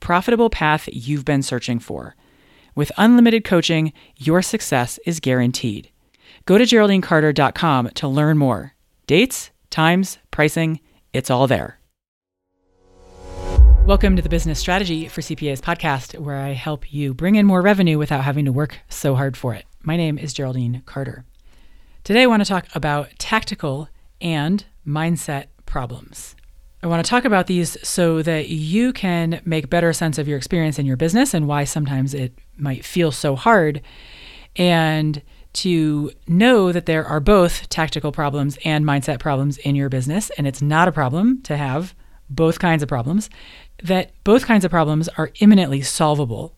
profitable path you've been searching for. With unlimited coaching, your success is guaranteed. Go to GeraldineCarter.com to learn more. Dates, times, pricing, it's all there. Welcome to the Business Strategy for CPAs podcast, where I help you bring in more revenue without having to work so hard for it. My name is Geraldine Carter. Today I want to talk about tactical and mindset problems. I want to talk about these so that you can make better sense of your experience in your business and why sometimes it might feel so hard, and to know that there are both tactical problems and mindset problems in your business, and it's not a problem to have both kinds of problems, that both kinds of problems are imminently solvable,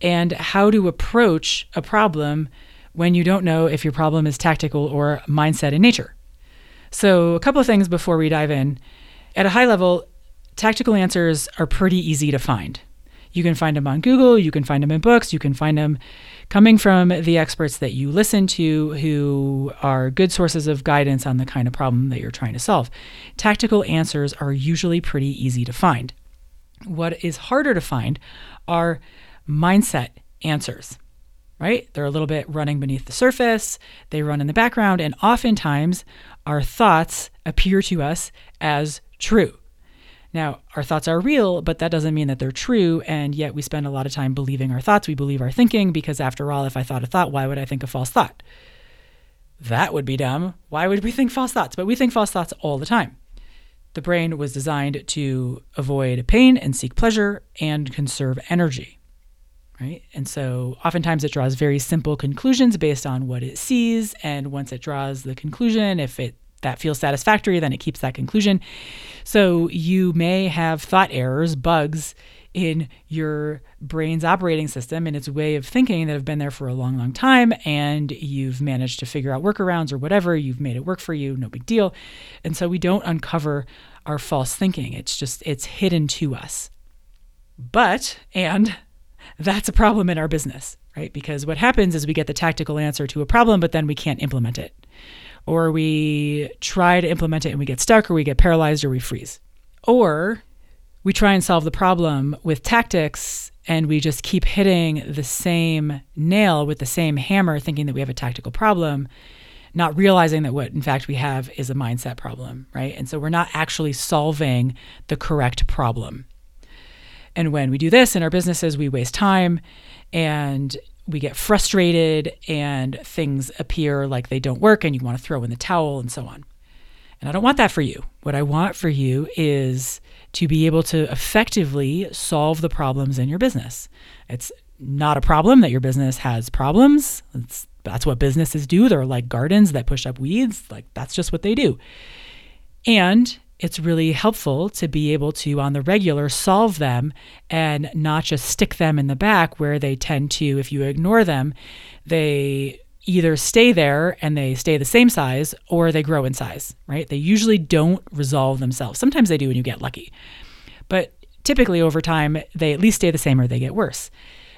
and how to approach a problem when you don't know if your problem is tactical or mindset in nature. So a couple of things before we dive in. At a high level, tactical answers are pretty easy to find. You can find them on Google, you can find them in books, you can find them coming from the experts that you listen to who are good sources of guidance on the kind of problem that you're trying to solve. Tactical answers are usually pretty easy to find. What is harder to find are mindset answers, right? They're a little bit running beneath the surface, they run in the background, and oftentimes our thoughts appear to us as true. Now, our thoughts are real, but that doesn't mean that they're true, and yet we spend a lot of time believing our thoughts. We believe our thinking because, after all, if I thought a thought, why would I think a false thought? That would be dumb. Why would we think false thoughts? But we think false thoughts all the time. The brain was designed to avoid pain and seek pleasure and conserve energy, right? And so oftentimes it draws very simple conclusions based on what it sees, and once it draws the conclusion, if that feels satisfactory, then it keeps that conclusion. So you may have thought errors, bugs in your brain's operating system and its way of thinking that have been there for a long, long time, and you've managed to figure out workarounds or whatever. You've made it work for you, no big deal. And so we don't uncover our false thinking. It's hidden to us. And that's a problem in our business, right? Because what happens is we get the tactical answer to a problem, but then we can't implement it. Or we try to implement it and we get stuck, or we get paralyzed, or we freeze. Or we try and solve the problem with tactics and we just keep hitting the same nail with the same hammer, thinking that we have a tactical problem, not realizing that what in fact we have is a mindset problem, right? And so we're not actually solving the correct problem. And when we do this in our businesses, we waste time and we get frustrated and things appear like they don't work and you want to throw in the towel and so on. And I don't want that for you. What I want for you is to be able to effectively solve the problems in your business. It's not a problem that your business has problems. That's what businesses do. They're like gardens that push up weeds. Like, that's just what they do. And it's really helpful to be able to, on the regular, solve them and not just stick them in the back where they tend to, if you ignore them, they either stay there and they stay the same size or they grow in size, right? They usually don't resolve themselves. Sometimes they do when you get lucky. But typically over time, they at least stay the same or they get worse.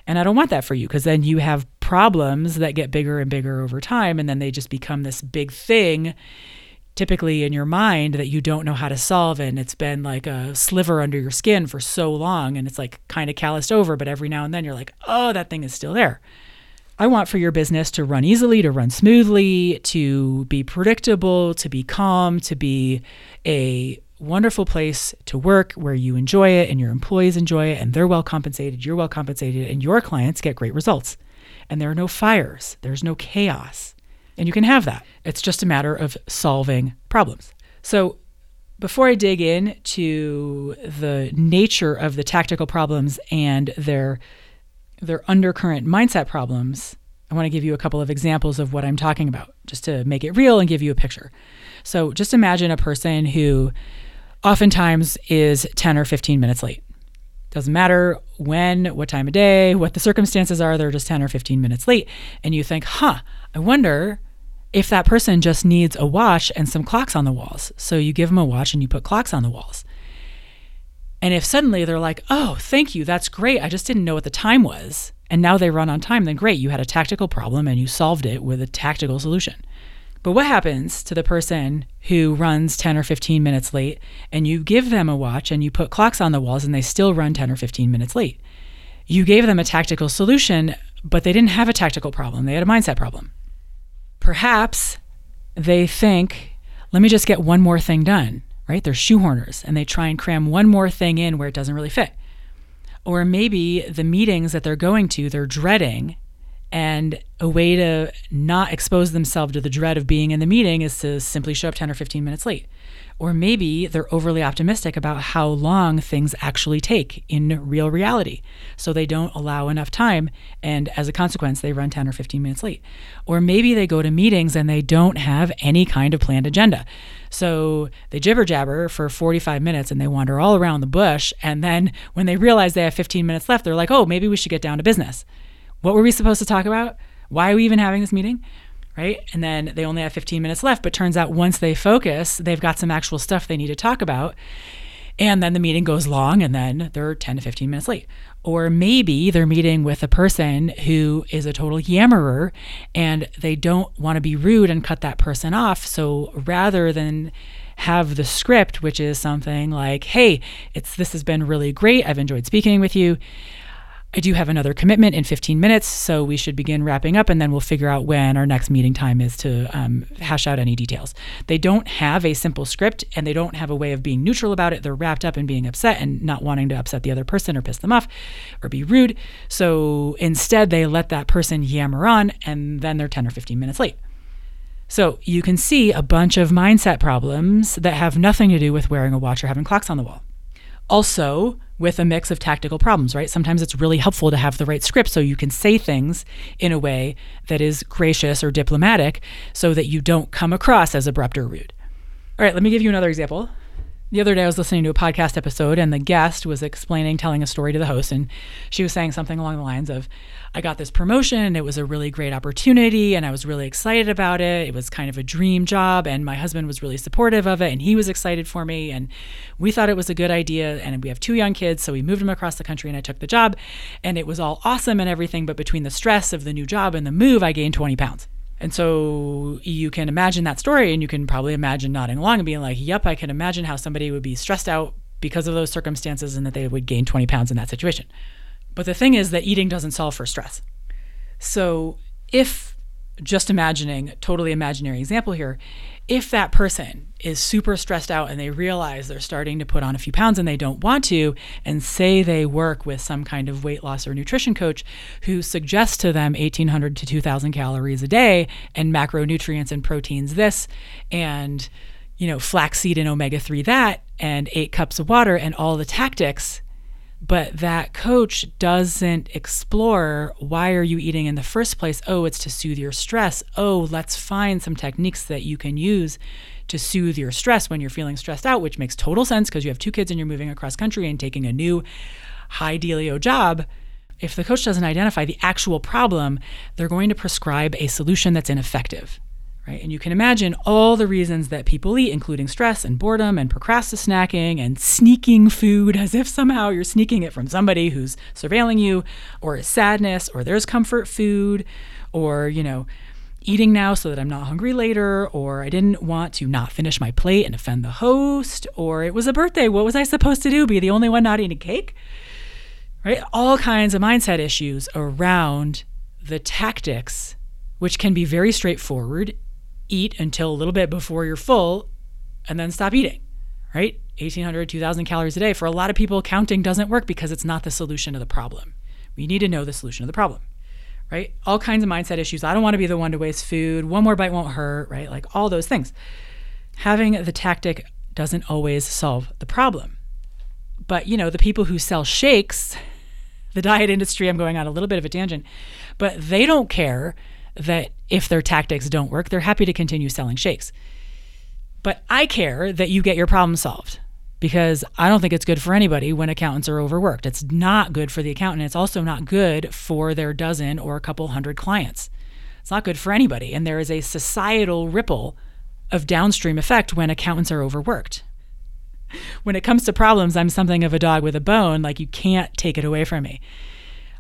And I don't want that for you, because then you have problems that get bigger and bigger over time, and then they just become this big thing typically in your mind that you don't know how to solve, and it's been like a sliver under your skin for so long and it's like kind of calloused over, but every now and then you're like, oh, that thing is still there. I want for your business to run easily, to run smoothly, to be predictable, to be calm, to be a wonderful place to work where you enjoy it and your employees enjoy it and they're well compensated, you're well compensated, and your clients get great results. And there are no fires, there's no chaos. and you can have that. It's just a matter of solving problems. So before I dig in to the nature of the tactical problems and their undercurrent mindset problems, I want to give you a couple of examples of what I'm talking about, just to make it real and give you a picture. So just imagine a person who oftentimes is 10 or 15 minutes late. Doesn't matter when, what time of day, what the circumstances are, they're just 10 or 15 minutes late. And you think, I wonder if that person just needs a watch and some clocks on the walls. So you give them a watch and you put clocks on the walls. And if suddenly they're like, oh, thank you, that's great, I just didn't know what the time was, and now they run on time, then great, you had a tactical problem and you solved it with a tactical solution. But what happens to the person who runs 10 or 15 minutes late and you give them a watch and you put clocks on the walls and they still run 10 or 15 minutes late? You gave them a tactical solution, but they didn't have a tactical problem. They had a mindset problem. Perhaps they think, let me just get one more thing done, right? They're shoehorners and they try and cram one more thing in where it doesn't really fit. Or maybe the meetings that they're going to, they're dreading. And a way to not expose themselves to the dread of being in the meeting is to simply show up 10 or 15 minutes late. Or maybe they're overly optimistic about how long things actually take in real reality. So they don't allow enough time. And as a consequence, they run 10 or 15 minutes late. Or maybe they go to meetings and they don't have any kind of planned agenda. So they jibber jabber for 45 minutes and they wander all around the bush. And then when they realize they have 15 minutes left, they're like, oh, maybe we should get down to business. What were we supposed to talk about? Why are we even having this meeting, right? And then they only have 15 minutes left, but turns out once they focus, they've got some actual stuff they need to talk about. And then the meeting goes long and then they're 10 to 15 minutes late. Or maybe they're meeting with a person who is a total yammerer and they don't want to be rude and cut that person off. So rather than have the script, which is something like, hey, this has been really great. I've enjoyed speaking with you. I do have another commitment in 15 minutes, so we should begin wrapping up and then we'll figure out when our next meeting time is to hash out any details. They don't have a simple script and they don't have a way of being neutral about it. They're wrapped up in being upset and not wanting to upset the other person or piss them off or be rude. So instead they let that person yammer on and then they're 10 or 15 minutes late. So you can see a bunch of mindset problems that have nothing to do with wearing a watch or having clocks on the wall. Also, with a mix of tactical problems, right? Sometimes it's really helpful to have the right script so you can say things in a way that is gracious or diplomatic so that you don't come across as abrupt or rude. All right, let me give you another example. The other day I was listening to a podcast episode and the guest was telling a story to the host, and she was saying something along the lines of, I got this promotion and it was a really great opportunity and I was really excited about it. It was kind of a dream job and my husband was really supportive of it and he was excited for me and we thought it was a good idea and we have two young kids, so we moved them across the country and I took the job and it was all awesome and everything, but between the stress of the new job and the move, I gained 20 pounds. And so you can imagine that story and you can probably imagine nodding along and being like, yep, I can imagine how somebody would be stressed out because of those circumstances and that they would gain 20 pounds in that situation. But the thing is that eating doesn't solve for stress. So if, just imagining, totally imaginary example here, if that person is super stressed out and they realize they're starting to put on a few pounds and they don't want to, and say they work with some kind of weight loss or nutrition coach who suggests to them 1,800 to 2,000 calories a day and macronutrients and proteins this and, flaxseed and omega-3 that and 8 cups of water and all the tactics, but that coach doesn't explore, why are you eating in the first place? Oh, it's to soothe your stress. Oh, let's find some techniques that you can use to soothe your stress when you're feeling stressed out, which makes total sense because you have two kids and you're moving across country and taking a new high dealio job. If the coach doesn't identify the actual problem, they're going to prescribe a solution that's ineffective, right? And you can imagine all the reasons that people eat, including stress and boredom and procrastinacking and sneaking food as if somehow you're sneaking it from somebody who's surveilling you, or sadness, or there's comfort food, or, eating now so that I'm not hungry later, or I didn't want to not finish my plate and offend the host, or it was a birthday. What was I supposed to do? Be the only one not eating cake, right? All kinds of mindset issues around the tactics, which can be very straightforward. Eat until a little bit before you're full and then stop eating, right? 1,800, 2,000 calories a day. For a lot of people, counting doesn't work because it's not the solution to the problem. We need to know the solution to the problem, right? All kinds of mindset issues. I don't want to be the one to waste food. One more bite won't hurt, right? Like all those things. Having the tactic doesn't always solve the problem. But, you know, the people who sell shakes, the diet industry, I'm going on a little bit of a tangent, but they don't care that if their tactics don't work, they're happy to continue selling shakes. But I care that you get your problem solved, because I don't think it's good for anybody when accountants are overworked. It's not good for the accountant. It's also not good for their dozen or a couple hundred clients. It's not good for anybody. And there is a societal ripple of downstream effect when accountants are overworked. When it comes to problems, I'm something of a dog with a bone. Like, you can't take it away from me.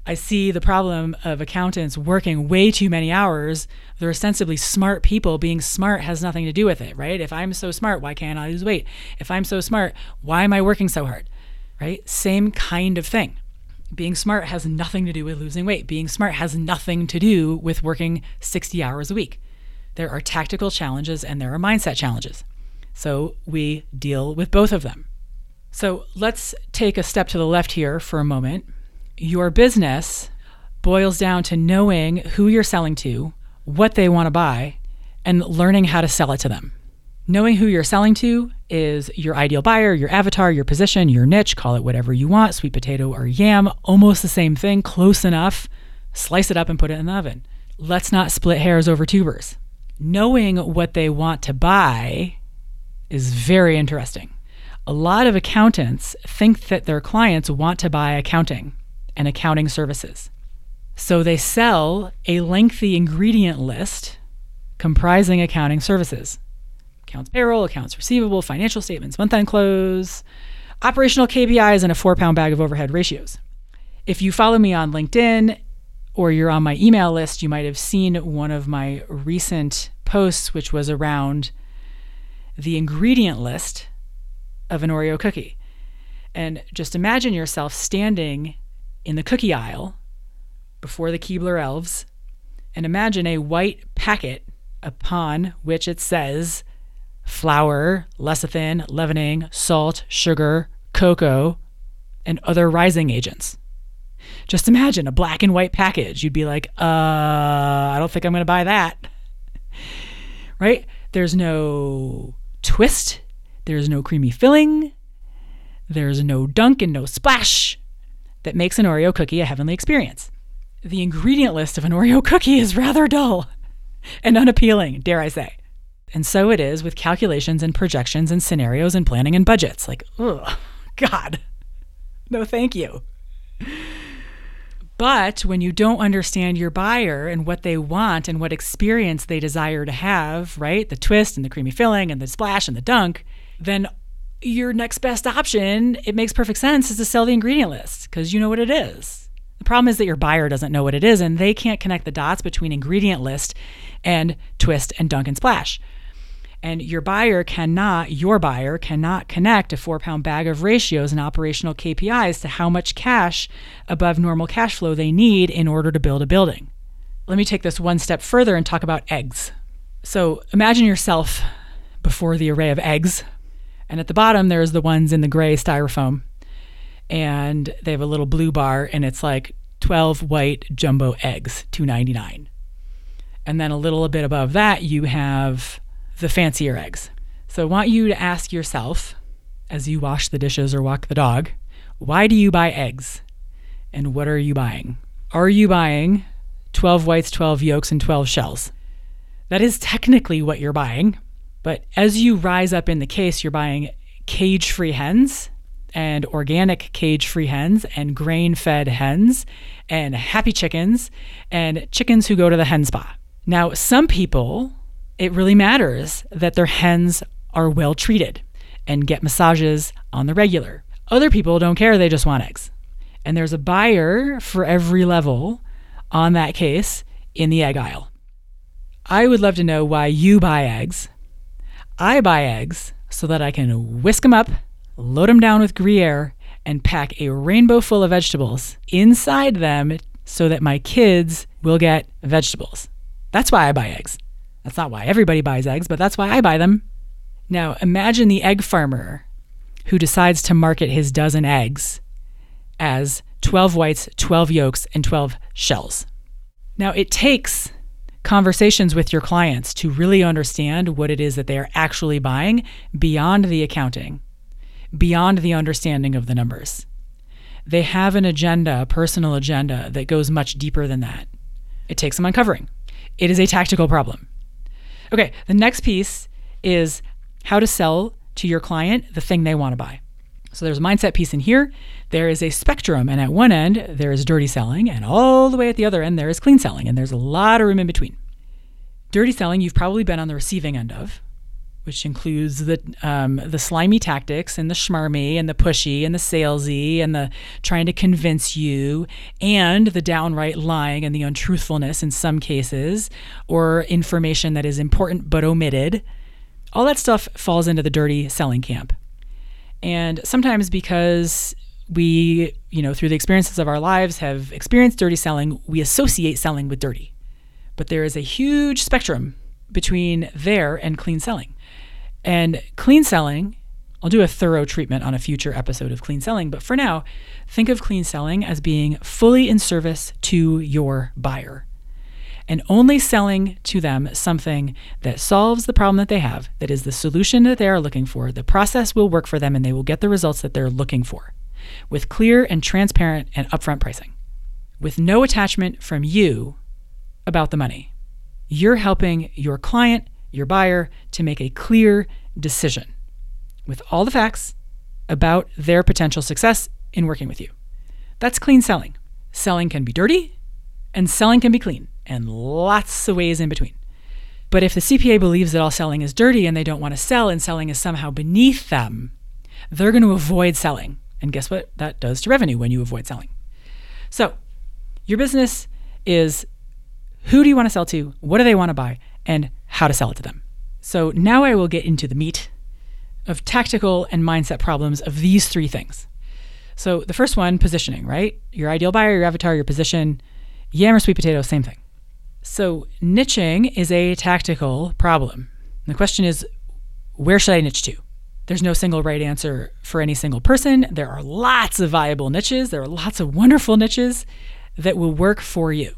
I see the problem of accountants working way too many hours. They're ostensibly smart people. Being smart has nothing to do with it, right? If I'm so smart, why can't I lose weight? If I'm so smart, why am I working so hard, right? Same kind of thing. Being smart has nothing to do with losing weight. Being smart has nothing to do with working 60 hours a week. There are tactical challenges and there are mindset challenges. So we deal with both of them. So let's take a step to the left here for a moment. Your business boils down to knowing who you're selling to, what they want to buy, and learning how to sell it to them. Knowing who you're selling to is your ideal buyer, your avatar, your position, your niche, call it whatever you want, sweet potato or yam, almost the same thing, close enough, slice it up and put it in the oven. Let's not split hairs over tubers. Knowing what they want to buy is very interesting. A lot of accountants think that their clients want to buy accounting and accounting services. So they sell a lengthy ingredient list comprising accounting services. Accounts payroll, accounts receivable, financial statements, month-end close, operational KPIs, and a 4-pound bag of overhead ratios. If you follow me on LinkedIn or you're on my email list, you might have seen one of my recent posts, which was around the ingredient list of an Oreo cookie. And just imagine yourself standing in the cookie aisle before the Keebler elves, and imagine a white packet upon which it says flour, lecithin, leavening, salt, sugar, cocoa, and other rising agents. Just imagine a black and white package. You'd be like, I don't think I'm going to buy that, right? There's no twist. There's no creamy filling. There's no dunk and no splash that makes an Oreo cookie a heavenly experience. The ingredient list of an Oreo cookie is rather dull and unappealing, dare I say. And so it is with calculations and projections and scenarios and planning and budgets. Like, oh, God, no thank you. But when you don't understand your buyer and what they want and what experience they desire to have, right, the twist and the creamy filling and the splash and the dunk, then your next best option, it makes perfect sense, is to sell the ingredient list because you know what it is. The problem is that your buyer doesn't know what it is and they can't connect the dots between ingredient list and twist and dunk and splash. And your buyer cannot connect a 4-pound bag of ratios and operational KPIs to how much cash above normal cash flow they need in order to build a building. Let me take this one step further and talk about eggs. So imagine yourself before the array of eggs. And at the bottom, there's the ones in the gray styrofoam. And they have a little blue bar and it's like 12 white jumbo eggs, $2.99. And then a little bit above that, you have the fancier eggs. So I want you to ask yourself as you wash the dishes or walk the dog, why do you buy eggs? And what are you buying? Are you buying 12 whites, 12 yolks, and 12 shells? That is technically what you're buying. But as you rise up in the case, you're buying cage-free hens and organic cage-free hens and grain-fed hens and happy chickens and chickens who go to the hen spa. Now, some people, it really matters that their hens are well treated and get massages on the regular. Other people don't care, they just want eggs. And there's a buyer for every level on that case in the egg aisle. I would love to know why you buy eggs. I buy eggs so that I can whisk them up, load them down with Gruyere, and pack a rainbow full of vegetables inside them so that my kids will get vegetables. That's why I buy eggs. That's not why everybody buys eggs, but that's why I buy them. Now, imagine the egg farmer who decides to market his dozen eggs as 12 whites, 12 yolks, and 12 shells. Now, it takes conversations with your clients to really understand what it is that they are actually buying beyond the accounting, beyond the understanding of the numbers. They have an agenda, a personal agenda that goes much deeper than that. It takes some uncovering. It is a tactical problem. Okay, the next piece is how to sell to your client the thing they want to buy. So there's a mindset piece in here. There is a spectrum, and at one end, there is dirty selling, and all the way at the other end, there is clean selling, and there's a lot of room in between. Dirty selling, you've probably been on the receiving end of, which includes the slimy tactics and the schmarmy and the pushy and the salesy and the trying to convince you and the downright lying and the untruthfulness in some cases, or information that is important but omitted. All that stuff falls into the dirty selling camp. And sometimes because we, through the experiences of our lives have experienced dirty selling, we associate selling with dirty. But there is a huge spectrum between there and clean selling. And clean selling, I'll do a thorough treatment on a future episode of clean selling, but for now, think of clean selling as being fully in service to your buyer and only selling to them something that solves the problem that they have, that is the solution that they are looking for, the process will work for them, and they will get the results that they're looking for with clear and transparent and upfront pricing, with no attachment from you about the money. You're helping your client, your buyer, to make a clear decision with all the facts about their potential success in working with you. That's clean selling. Selling can be dirty and selling can be clean, and lots of ways in between. But if the CPA believes that all selling is dirty and they don't want to sell and selling is somehow beneath them, they're going to avoid selling. And guess what that does to revenue when you avoid selling? So your business is, who do you want to sell to? What do they want to buy? And how to sell it to them. So now I will get into the meat of tactical and mindset problems of these three things. So the first one, positioning, right? Your ideal buyer, your avatar, your position, yam or sweet potato, same thing. So niching is a tactical problem. And the question is, where should I niche to? There's no single right answer for any single person. There are lots of viable niches. There are lots of wonderful niches that will work for you.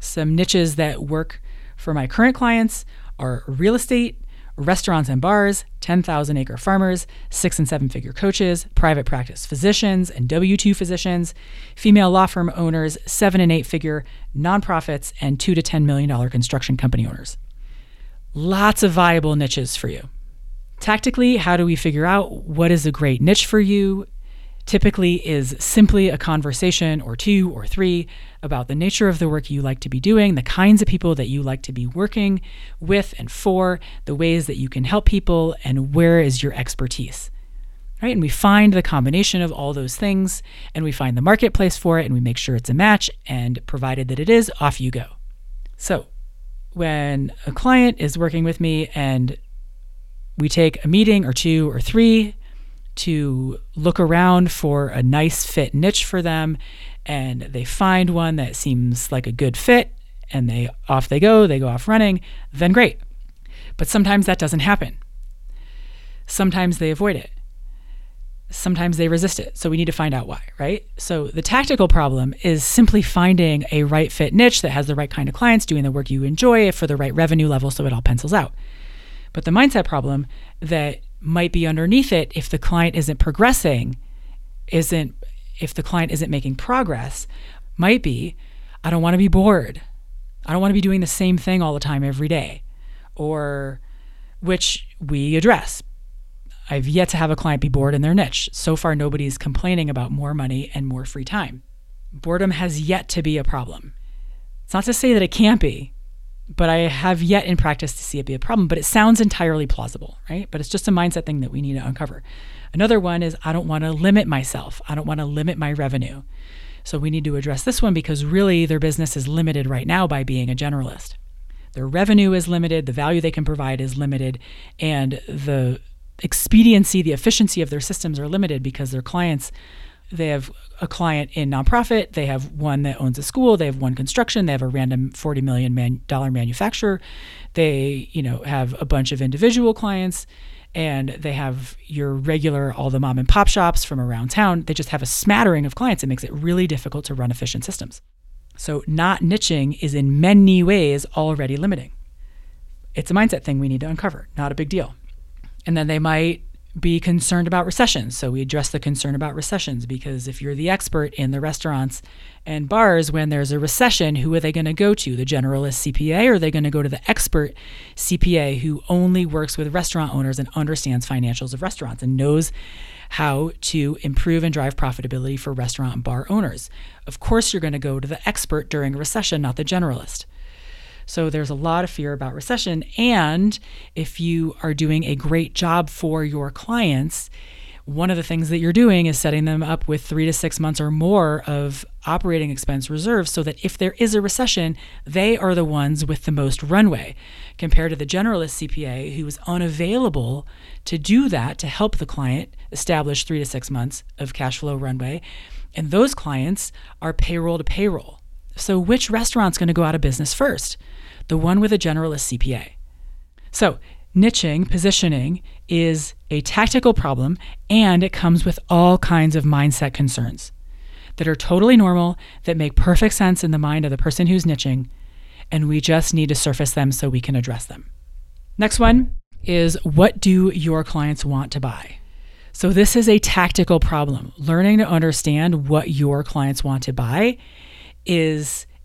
Some niches that work for my current clients are real estate, restaurants and bars, 10,000 acre farmers, 6- and 7-figure coaches, private practice physicians and W-2 physicians, female law firm owners, 7- and 8-figure nonprofits, and $2 to $10 million construction company owners. Lots of viable niches for you. Tactically, how do we figure out what is a great niche for you? Typically is simply a conversation or two or three about the nature of the work you like to be doing, the kinds of people that you like to be working with and for, the ways that you can help people, and where is your expertise, right? And we find the combination of all those things, and we find the marketplace for it, and we make sure it's a match, and provided that it is, off you go. So when a client is working with me and we take a meeting or two or three to look around for a nice fit niche for them, and they find one that seems like a good fit, and they go off running, then great. But sometimes that doesn't happen. Sometimes they avoid it. Sometimes they resist it. So we need to find out why, right? So the tactical problem is simply finding a right fit niche that has the right kind of clients doing the work you enjoy for the right revenue level so it all pencils out. But the mindset problem that might be underneath it, if the client isn't progressing, making progress, might be, I don't want to be bored. I don't want to be doing the same thing all the time every day, or which we address. I've yet to have a client be bored in their niche. So far, nobody's complaining about more money and more free time. Boredom has yet to be a problem. It's not to say that it can't be, but I have yet in practice to see it be a problem, but it sounds entirely plausible, right? But it's just a mindset thing that we need to uncover. Another one is, I don't want to limit myself. I don't want to limit my revenue. So we need to address this one, because really their business is limited right now by being a generalist. Their revenue is limited, the value they can provide is limited, and the expediency, the efficiency of their systems are limited because their clients, they have a client in nonprofit, they have one that owns a school, they have one construction, they have a random $40 million manufacturer, they have a bunch of individual clients, and they have your regular, all the mom and pop shops from around town. They just have a smattering of clients. It makes it really difficult to run efficient systems. So not niching is in many ways already limiting. It's a mindset thing we need to uncover, not a big deal. And then they might be concerned about recessions. So we address the concern about recessions, because if you're the expert in the restaurants and bars, when there's a recession, who are they going to go to? The generalist CPA, or are they going to go to the expert CPA who only works with restaurant owners and understands financials of restaurants and knows how to improve and drive profitability for restaurant and bar owners? Of course, you're going to go to the expert during a recession, not the generalist. So there's a lot of fear about recession. And if you are doing a great job for your clients, one of the things that you're doing is setting them up with 3 to 6 months or more of operating expense reserves, so that if there is a recession, they are the ones with the most runway, compared to the generalist CPA who is unavailable to do that, to help the client establish 3 to 6 months of cash flow runway. And those clients are payroll to payroll. So which restaurant's going to go out of business first? The one with a generalist CPA. So niching, positioning, is a tactical problem, and it comes with all kinds of mindset concerns that are totally normal, that make perfect sense in the mind of the person who's niching, and we just need to surface them so we can address them. Next one is, what do your clients want to buy? So this is a tactical problem. Learning to understand what your clients want to buy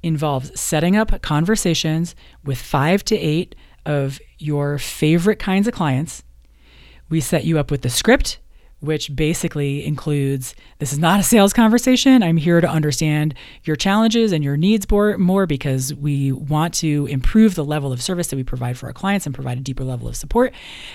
involves setting up conversations with 5 to 8 of your favorite kinds of clients. We set you up with the script, which basically includes, this is not a sales conversation. I'm here to understand your challenges and your needs more, because we want to improve the level of service that we provide for our clients and provide a deeper level of support.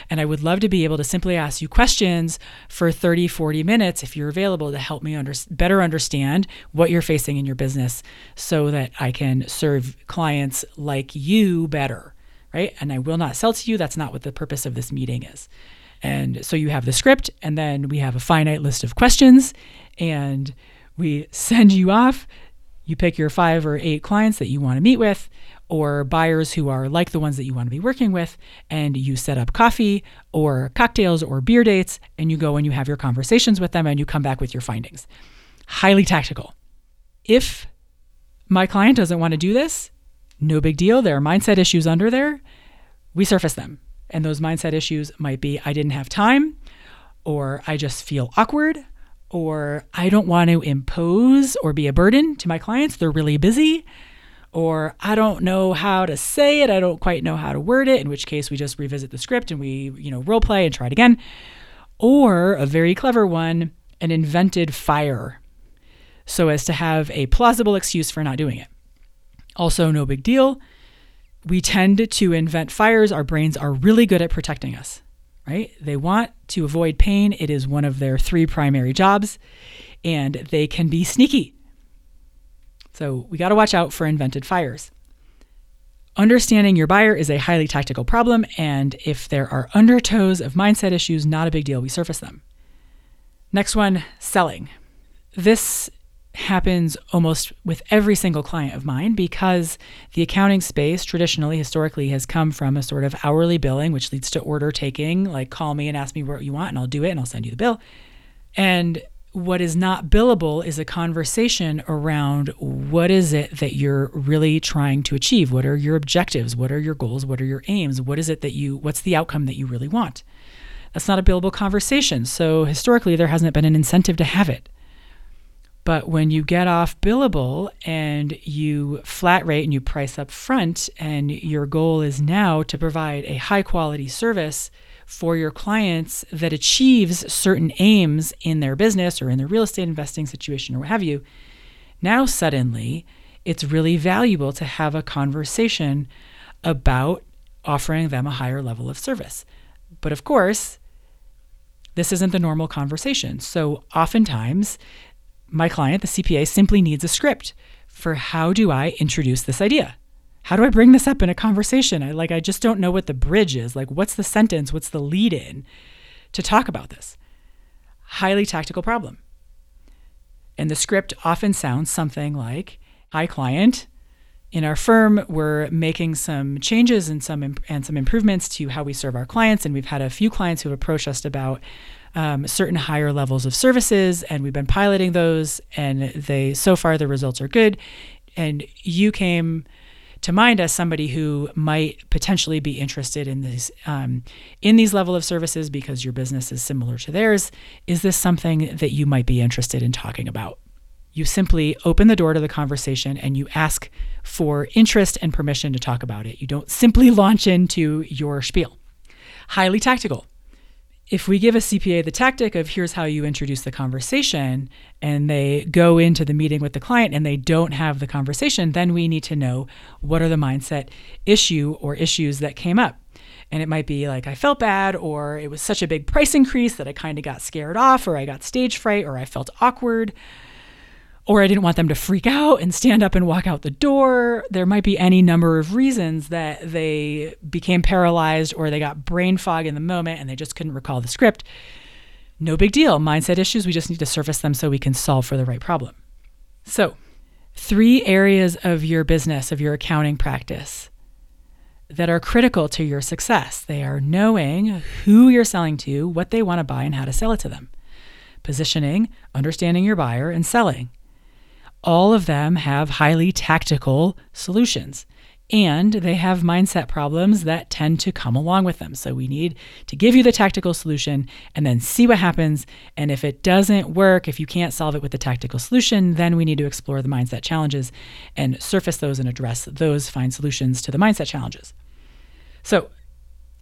And I would love to be able to simply ask you questions for 30, 40 minutes if you're available, to help me better understand what you're facing in your business, so that I can serve clients like you better, right? And I will not sell to you. That's not what the purpose of this meeting is. And so you have the script, and then we have a finite list of questions, and we send you off. You pick your 5 or 8 clients that you want to meet with, or buyers who are like the ones that you want to be working with, and you set up coffee or cocktails or beer dates, and you go and you have your conversations with them, and you come back with your findings. Highly tactical. If my client doesn't want to do this, no big deal. There are mindset issues under there. We surface them. And those mindset issues might be, I didn't have time, or I just feel awkward, or I don't want to impose or be a burden to my clients. They're really busy, or I don't know how to say it. I don't quite know how to word it, in which case we just revisit the script and we, role play and try it again. Or a very clever one, an invented fire, so as to have a plausible excuse for not doing it. Also, no big deal. We tend to invent fires. Our brains are really good at protecting us, right? They want to avoid pain. It is one of their 3 primary jobs, and they can be sneaky. So we got to watch out for invented fires. Understanding your buyer is a highly tactical problem, and if there are undertows of mindset issues, not a big deal. We surface them. Next one, selling. This happens almost with every single client of mine, because the accounting space traditionally, historically, has come from a sort of hourly billing, which leads to order taking, like call me and ask me what you want and I'll do it and I'll send you the bill. And what is not billable is a conversation around, what is it that you're really trying to achieve? What are your objectives? What are your goals? What are your aims? What is it that what's the outcome that you really want? That's not a billable conversation. So historically, there hasn't been an incentive to have it. But when you get off billable and you flat rate and you price up front, and your goal is now to provide a high quality service for your clients that achieves certain aims in their business or in their real estate investing situation or what have you, now suddenly it's really valuable to have a conversation about offering them a higher level of service. But of course, this isn't the normal conversation. So oftentimes, my client, the CPA, simply needs a script for, how do I introduce this idea? How do I bring this up in a conversation? I just don't know what the bridge is. What's the sentence? What's the lead in to talk about this? Highly tactical problem. And the script often sounds something like, hi, client. In our firm, we're making some changes and some improvements to how we serve our clients. And we've had a few clients who have approached us about certain higher levels of services, and we've been piloting those, and so far the results are good. and you came to mind as somebody who might potentially be interested in these level of services because your business is similar to theirs. Is this something that you might be interested in talking about? You simply open the door to the conversation and you ask for interest and permission to talk about it. You don't simply launch into your spiel. Highly tactical. If we give a CPA the tactic of here's how you introduce the conversation, and they go into the meeting with the client and they don't have the conversation, then we need to know what are the mindset issue or issues that came up. And it might be like, I felt bad, or it was such a big price increase that I kind of got scared off, or I got stage fright, or I felt awkward, or I didn't want them to freak out and stand up and walk out the door. There might be any number of reasons that they became paralyzed or they got brain fog in the moment and they just couldn't recall the script. No big deal. Mindset issues, we just need to surface them so we can solve for the right problem. So, 3 areas of your business, of your accounting practice, that are critical to your success. They are knowing who you're selling to, what they want to buy, and how to sell it to them. Positioning, understanding your buyer, and selling. All of them have highly tactical solutions, and they have mindset problems that tend to come along with them. So we need to give you the tactical solution and then see what happens. And if it doesn't work, if you can't solve it with the tactical solution, then we need to explore the mindset challenges and surface those and address those, find solutions to the mindset challenges. So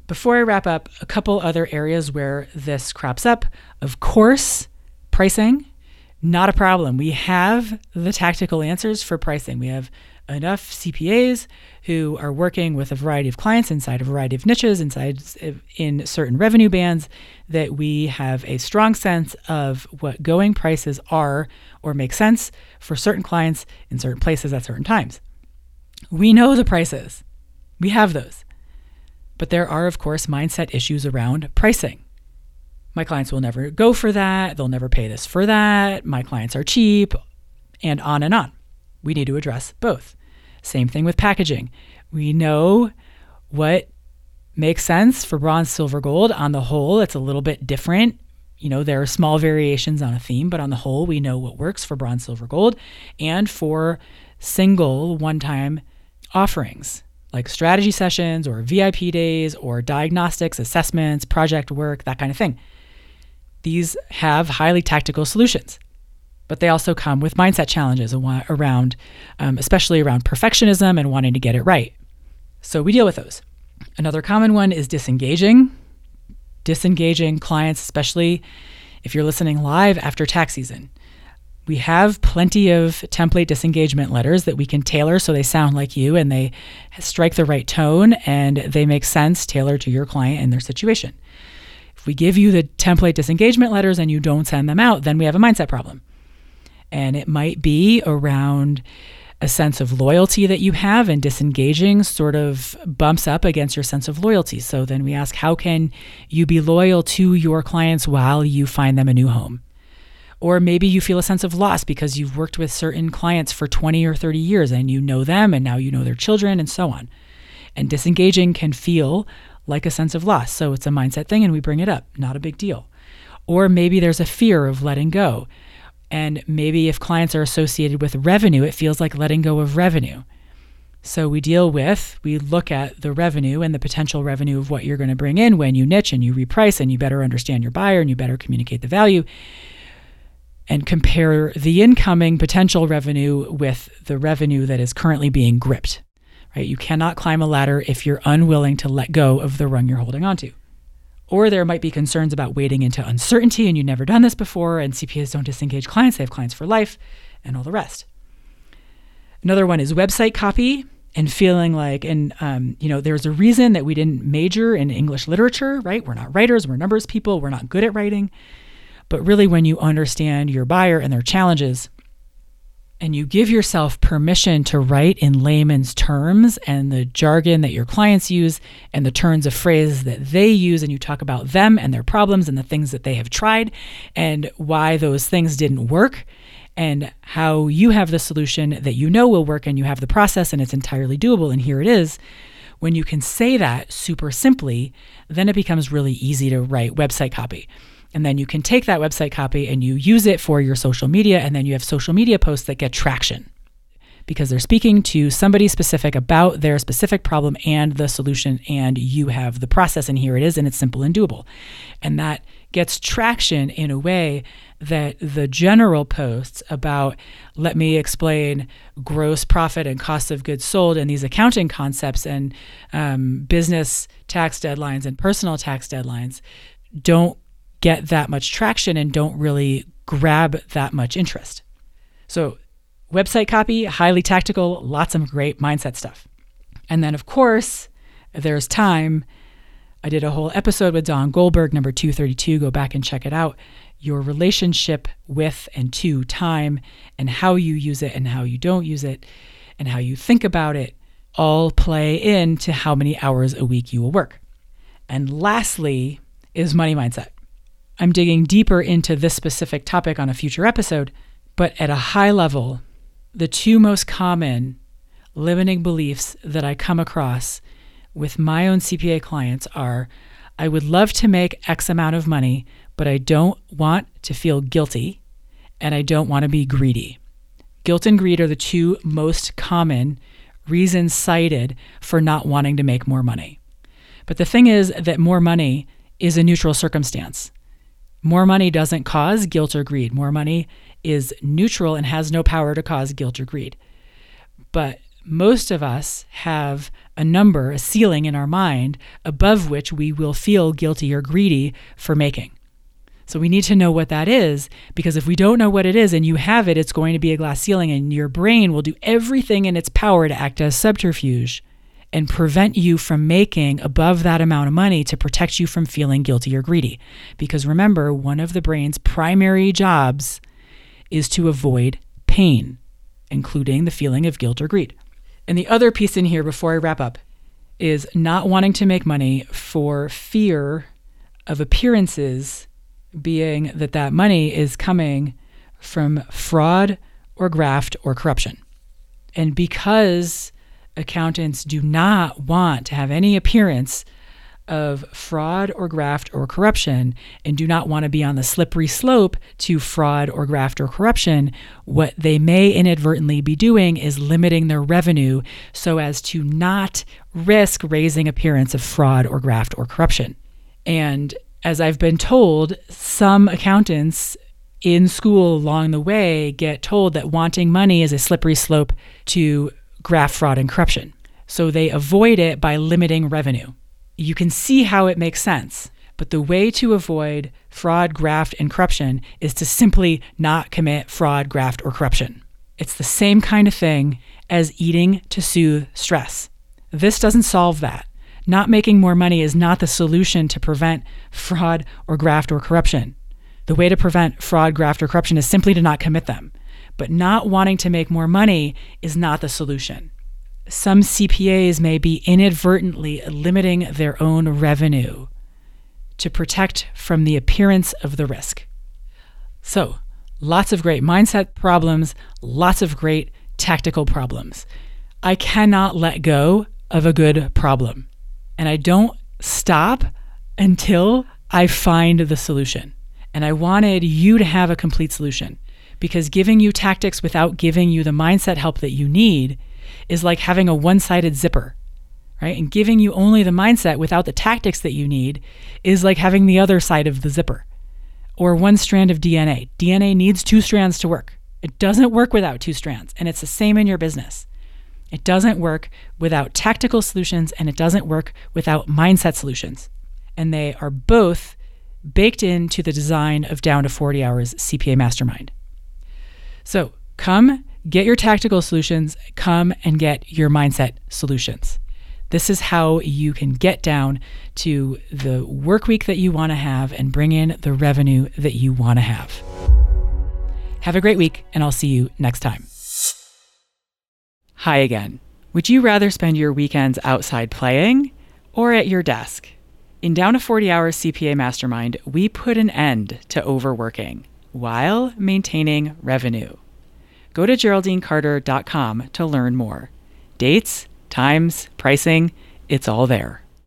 before I wrap up, a couple other areas where this crops up. Of course, pricing. Not a problem. We have the tactical answers for pricing. We have enough CPAs who are working with a variety of clients inside a variety of niches, in certain revenue bands, that we have a strong sense of what going prices are or make sense for certain clients in certain places at certain times. We know the prices. We have those. But there are, of course, mindset issues around pricing. My clients will never go for that. They'll never pay this for that. My clients are cheap, and on and on. We need to address both. Same thing with packaging. We know what makes sense for bronze, silver, gold. On the whole, it's a little bit different. You know, there are small variations on a theme, but on the whole, we know what works for bronze, silver, gold, and for single one-time offerings, like strategy sessions or VIP days or diagnostics, assessments, project work, that kind of thing. These have highly tactical solutions, but they also come with mindset challenges around, especially around perfectionism and wanting to get it right. So we deal with those. Another common one is disengaging clients, especially if you're listening live after tax season. We have plenty of template disengagement letters that we can tailor so they sound like you and they strike the right tone and they make sense tailored to your client and their situation. If we give you the template disengagement letters and you don't send them out, then we have a mindset problem. And it might be around a sense of loyalty that you have, and disengaging sort of bumps up against your sense of loyalty. So then we ask, how can you be loyal to your clients while you find them a new home? Or maybe you feel a sense of loss because you've worked with certain clients for 20 or 30 years and you know them and now you know their children and so on. And disengaging can feel like a sense of loss. So it's a mindset thing and we bring it up. Not a big deal. Or maybe there's a fear of letting go. And maybe if clients are associated with revenue, it feels like letting go of revenue. So we look at the revenue and the potential revenue of what you're going to bring in when you niche and you reprice and you better understand your buyer and you better communicate the value, and compare the incoming potential revenue with the revenue that is currently being gripped, right? You cannot climb a ladder if you're unwilling to let go of the rung you're holding onto. Or there might be concerns about wading into uncertainty and you've never done this before, and CPAs don't disengage clients, they have clients for life, and all the rest. Another one is website copy and feeling like, there's a reason that we didn't major in English literature, right? We're not writers, we're numbers people, we're not good at writing. But really, when you understand your buyer and their challenges and you give yourself permission to write in layman's terms and the jargon that your clients use and the turns of phrase that they use, and you talk about them and their problems and the things that they have tried and why those things didn't work and how you have the solution that you know will work and you have the process and it's entirely doable and here it is. When you can say that super simply, then it becomes really easy to write website copy. And then you can take that website copy and you use it for your social media, and then you have social media posts that get traction. because they're speaking to somebody specific about their specific problem and the solution, and you have the process, and here it is, and it's simple and doable. And that gets traction in a way that the general posts about, let me explain gross profit and cost of goods sold and these accounting concepts and business tax deadlines and personal tax deadlines, don't get that much traction and don't really grab that much interest. So website copy, highly tactical, lots of great mindset stuff. And then of course, if there's time, I did a whole episode with Don Goldberg, number 232, go back and check it out. Your relationship with and to time and how you use it and how you don't use it and how you think about it all play into how many hours a week you will work. And lastly is money mindset. I'm digging deeper into this specific topic on a future episode, but at a high level, the two most common limiting beliefs that I come across with my own CPA clients are, I would love to make X amount of money, but I don't want to feel guilty and I don't want to be greedy. Guilt and greed are the two most common reasons cited for not wanting to make more money. But the thing is that more money is a neutral circumstance. More money doesn't cause guilt or greed. More money is neutral and has no power to cause guilt or greed. But most of us have a number, a ceiling in our mind, above which we will feel guilty or greedy for making. So we need to know what that is, because if we don't know what it is and you have it, it's going to be a glass ceiling, and your brain will do everything in its power to act as subterfuge and prevent you from making above that amount of money to protect you from feeling guilty or greedy. Because remember, one of the brain's primary jobs is to avoid pain, including the feeling of guilt or greed. And the other piece in here before I wrap up is not wanting to make money for fear of appearances being that that money is coming from fraud or graft or corruption. And because accountants do not want to have any appearance of fraud or graft or corruption and do not want to be on the slippery slope to fraud or graft or corruption, what they may inadvertently be doing is limiting their revenue so as to not risk raising appearance of fraud or graft or corruption. And as I've been told, some accountants in school along the way get told that wanting money is a slippery slope to graft, fraud, and corruption. So they avoid it by limiting revenue. You can see how it makes sense, but the way to avoid fraud, graft, and corruption is to simply not commit fraud, graft, or corruption. It's the same kind of thing as eating to soothe stress. This doesn't solve that. Not making more money is not the solution to prevent fraud or graft or corruption. The way to prevent fraud, graft, or corruption is simply to not commit them. But not wanting to make more money is not the solution. Some CPAs may be inadvertently limiting their own revenue to protect from the appearance of the risk. So, lots of great mindset problems, lots of great tactical problems. I cannot let go of a good problem, and I don't stop until I find the solution. And I wanted you to have a complete solution, because giving you tactics without giving you the mindset help that you need is like having a one-sided zipper, right? And giving you only the mindset without the tactics that you need is like having the other side of the zipper, or one strand of DNA. DNA needs two strands to work. It doesn't work without two strands, and it's the same in your business. It doesn't work without tactical solutions, and it doesn't work without mindset solutions. And they are both baked into the design of Down to 40 Hours CPA Mastermind. So come get your tactical solutions, come and get your mindset solutions. This is how you can get down to the work week that you want to have and bring in the revenue that you want to have. Have a great week, and I'll see you next time. Hi again. Would you rather spend your weekends outside playing or at your desk? In Down to 40 Hours CPA Mastermind, we put an end to overworking while maintaining revenue. Go to GeraldineCarter.com to learn more. Dates, times, pricing, it's all there.